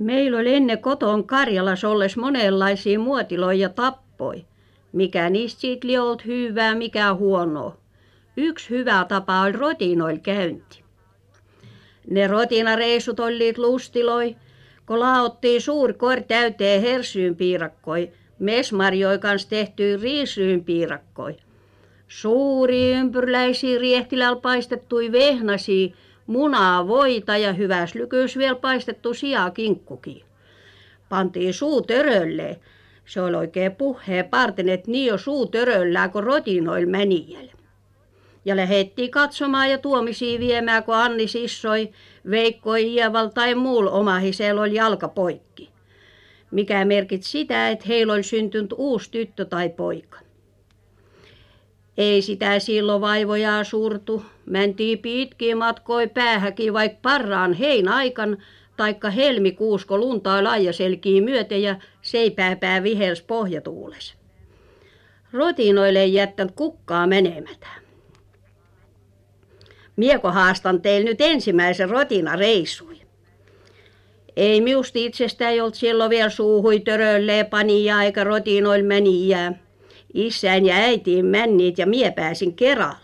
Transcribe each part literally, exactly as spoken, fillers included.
Meillä oli ennen koton Karjalas olles monenlaisia muotiloja ja tappoi. Mikä niistä siitä lie ollut hyvää, mikä huonoa. Yksi hyvä tapa oli rotinoilla käynti. Ne rotinareissut olivat lustiloi, kun laottiin suuri kori täyteen hersyynpiirakkoi, mesmarjoi kanssa tehtyä riisyynpiirakkoi. Suuri ympyräisiä riehtilällä paistettui vehnäsiä, munaa, voita ja hyvässä lykyys vielä paistettu siakinkkukin. Pantiin suu törölle. Se oli oikein puheen parten, että niin jo suu töröllään, kun rotinoilla mänijällä. Ja lähettiin katsomaan ja tuomisiin viemään, kun Anni sissoi, veikkoi hieval tai muulla omahisella oli jalkapoikki. Mikä merkitsi sitä, että heillä oli syntynyt uusi tyttö tai poika. Ei sitä silloin vaivojaa surtu. Mäntiin pitkiä matkoi päähäkin vaikka parraan hein aikan, taikka helmikuusko luntaa laajaselkiä myöten ja seipääpää vihels pohjatuules. Rotinoille ei jättänyt kukkaa menemätä. Mieko haastan teille nyt ensimmäisen rotinareissui. Ei miusti itsestä ei ollut silloin vielä suuhui törölleen panijaa eikä rotinoille mänijää. Isään ja äitiin männit ja mie pääsin keralla.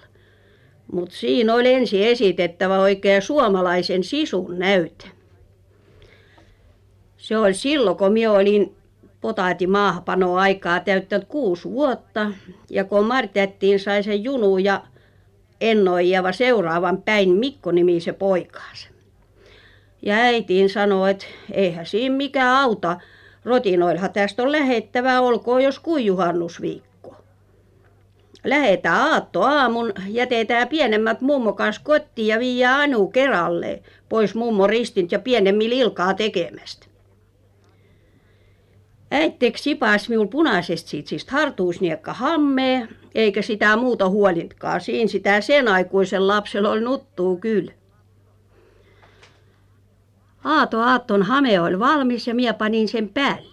Mut siinä oli ensin esitettävä oikea suomalaisen sisun näyte. Se oli silloin, kun minä olin potaatimaahanpanoa aikaa täyttänyt kuusi vuotta, ja kun Martettiin sai sen junu ja ennoijava seuraavan päin Mikko-nimi se poikaansa. Ja äitiin sanoi, että eihän siinä mikään auta, rotinoilhan tästä on lähettävää, olkoon jos kuin juhannusviikko. Lähetään aatto aamun, jätetään pienemmät mummo kanssa kotiin ja viiää Anu keralle, pois mummo ristint ja pienemmillä ilkaa tekemästä. Äitteeksi sipas minulla punaisesta siitä, siis hartuusniekka hammee, eikä sitä muuta huolintkaan. Siinä sitä sen aikuisen lapsella oli nuttuu kyllä. Aato aatton hame oli valmis ja minä panin sen päälle.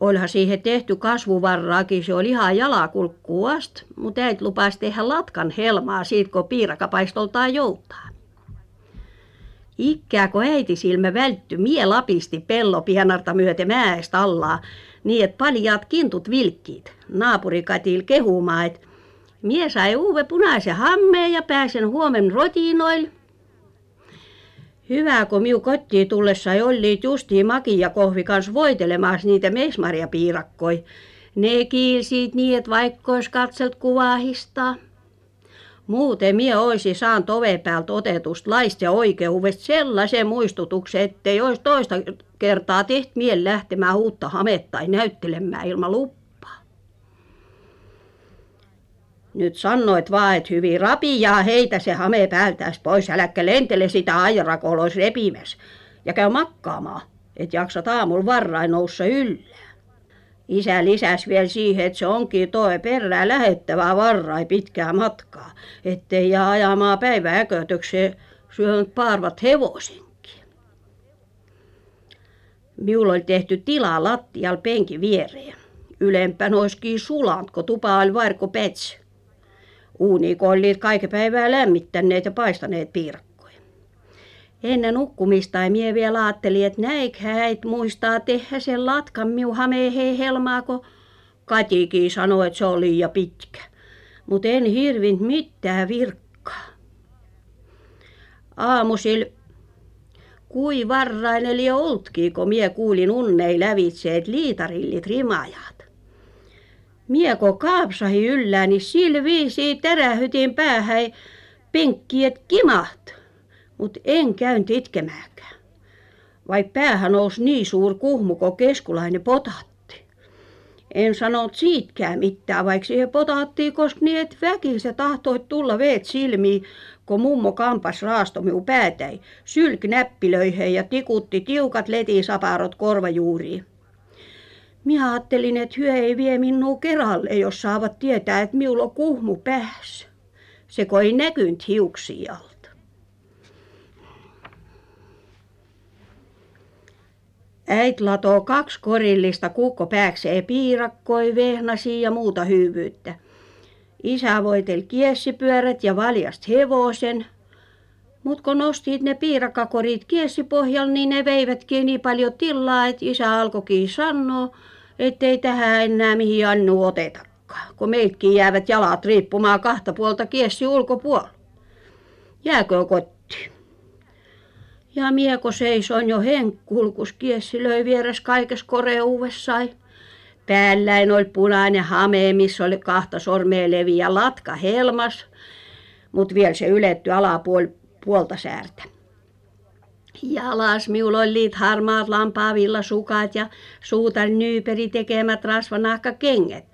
Olihan siihen tehty kasvuvarraakin, se oli ihan jalakulkkuu asti, mutta äiti lupasi tehdä latkan helmaa siitä, kun piirakkapaistoltaan joutaa. Ikkää kun äiti silmä välttyi, mie lapisti pello pienarta myöten mäestä allaa, niin et paljaat kintut vilkkiit. Naapuri katil kehumaan, et mie sai uuve punaisen hammeen ja pääsen huomen rotinoille. Hyvä, kun miu kotiin tullessa olliit justiin makin ja kohvi kanssa voitelemas niitä mesmarjapiirakkoi. Ne kiilsiit niin, et vaikka ois katselt kuvaa histaa. Muuten mie oisi saanut oven päältä otetusta laista ja oikeudesta sellaisen muistutuksen, ettei olisi toista kertaa tehty mie lähtemään uutta hametta tai näyttelemään ilman luppaa. Nyt sanoit vaan, että hyvin rapijaa heitä se hame päältäis pois, äläkkä lentele sitä airaa, kun olis repimäs, ja käy makkaamaan, et jaksat aamulla varrain noussa yllään. Isä lisäsi vielä siihen, että se onkin toe perään lähettävää varrai pitkää matkaa, ettei jää ajamaan päivääkötökseen syönyt parvat hevosenkin. Minulla oli tehty tilaa lattialla penki viereen. Ylempänä olisikin sulant, kun tupa oli varko pets. Uuniikon olivat kaiken päivää lämmittäneet ja paistaneet piirakkoja. Ennen nukkumista ei mie vielä ajatteli, että näikä äit muistaa tehdä sen latkan miu hameen helmaa, kun Katikin sanoi, että se oli liian pitkä. Mutta en hirvin mitään virkkaa. Aamusil kui varrain eli oltkin, kun mie kuulin unnei lävitse, että liitarillit rimajat. Mieko kaapsahi yllääni niin silviisiin tärähytin päähän penkkiet kimaht, mut en käynyt itkemäänkään. Vai päähän nousi niin suur kuhmu, kun keskulainen potatti. En sanonut siitkään mitään, vaikka siihen potattiin, koska niin et väki se tahtoi tulla veet silmiin, kun mummo kampas raastomiu päätäi, sylki näppilöihin ja tikutti tiukat letisaparot korvajuuriin. Minä ajattelin, että hyö ei vie minua keralle, jos saavat tietää, että minulla on kuhmu päässä. Se kun ei näkynyt hiuksia alta. Äit latoo kaksi korillista kukko pääkseen piirakkoi, vehnäsiä ja muuta hyvyyttä. Isä voiteli kiessipyörät ja valjasti hevosen. Mut kun ostit ne piirakakorit kiesipohjalla, niin ne veivätkin niin paljon tilaa, että isä alkoikin sanoa, ettei tähän enää mihin Annu otetakaan, kun meitkin jäävät jalat riippumaan kahta puolta kiessi ulkopuolella. Jääkö kotti? Ja mieko seisoin jo henkkulkus kiessi löi vieres kaikes koreuudessaan. Päälläin oli punainen hame, missä oli kahta sormea leviä latka helmas, mut vielä se yletty alapuolta. puolta säärtä. Jalas miulla oli liit harmaat lampaavillasukat ja suutan nyyperi tekemät rasvanahkakengät.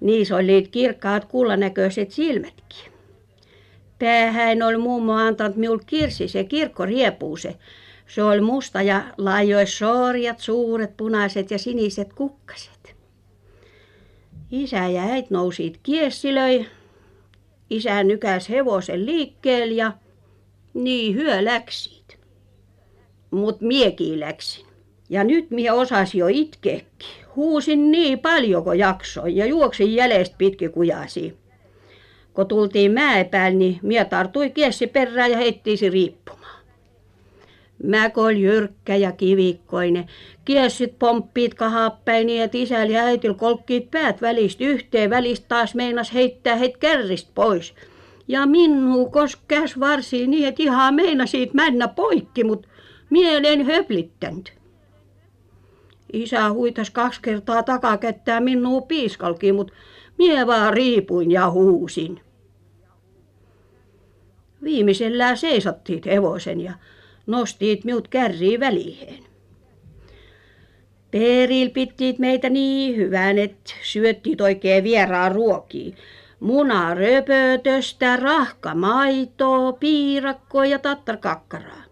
Niissä oli liit kirkkaat kullanäköiset silmätkin. Päähän oli mummo antanut miulla kirsi, se kirkkoriepuuse. Se oli musta ja laajoi sorjat, suuret, punaiset ja siniset kukkaset. Isä ja äit nousiit kiessilöi. Isä nykäs hevosen liikkeelle ja niin hyö läksit. Mut miekin läksin. Ja nyt mie osas jo itkeekin. Huusin niin paljon kun jaksoin ja juoksin jäljestä pitkin kujasi. Kun tultiin mäen päälle, niin mie tartui kiessi perään ja heittiisi riippumaan. Mäkö oli jyrkkä ja kivikkoinen. Kiessit pomppiit kahappäin niin, että isällä ja äitillä kolkkiit päät välistä yhteen. Välistä taas meinas heittää heit kärristä pois. Ja minun koskäs varsiin niin, että ihan meinasit mennä poikki, mutta mielen höplittänyt. Isä huitas kaksi kertaa takakättää minua piiskalkiin, mutta mie vaan riipuin ja huusin. Viimeisellään seisattiit hevosen ja nostiit minut kärriin väliin. Perillä pittiit meitä niin hyvän, että syöttiit oikein vieraan ruokiin. Munaröpötöstä, rahkamaitoa, piirakkoa ja tattarkakkaraa.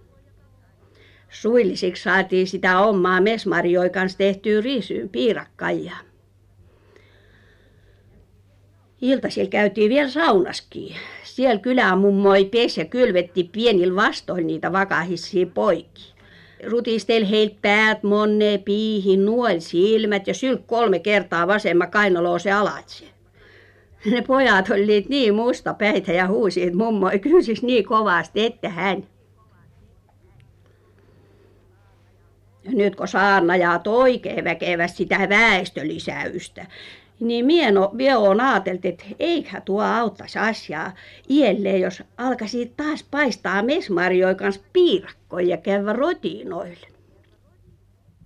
Suillisiksi saatiin sitä omaa mesmarjoi kanssa tehtyä riisyyn piirakkaja. Iltasilla käytiin vielä saunaskin. Siellä kylän mummoi pesi ja kylvetti pienillä vastoin niitä vakahisia poikia. Rutistel heiltä päät monne piihin, nuoli silmät ja sylk kolme kertaa vasemma kainaloa se alatse. Ne pojat olivat niin mustapäitä ja huusivat, että mummo ei kysis niin kovasti, että hän. Nyt kun saarnajat oikein väkevät sitä väestölisäystä, niin mie on ajatellut, että eikä tuo auttaisi asiaa ielleen, jos alkaisi taas paistaa mesmarjojen kanssa piirakkoja ja käydä rotinoille.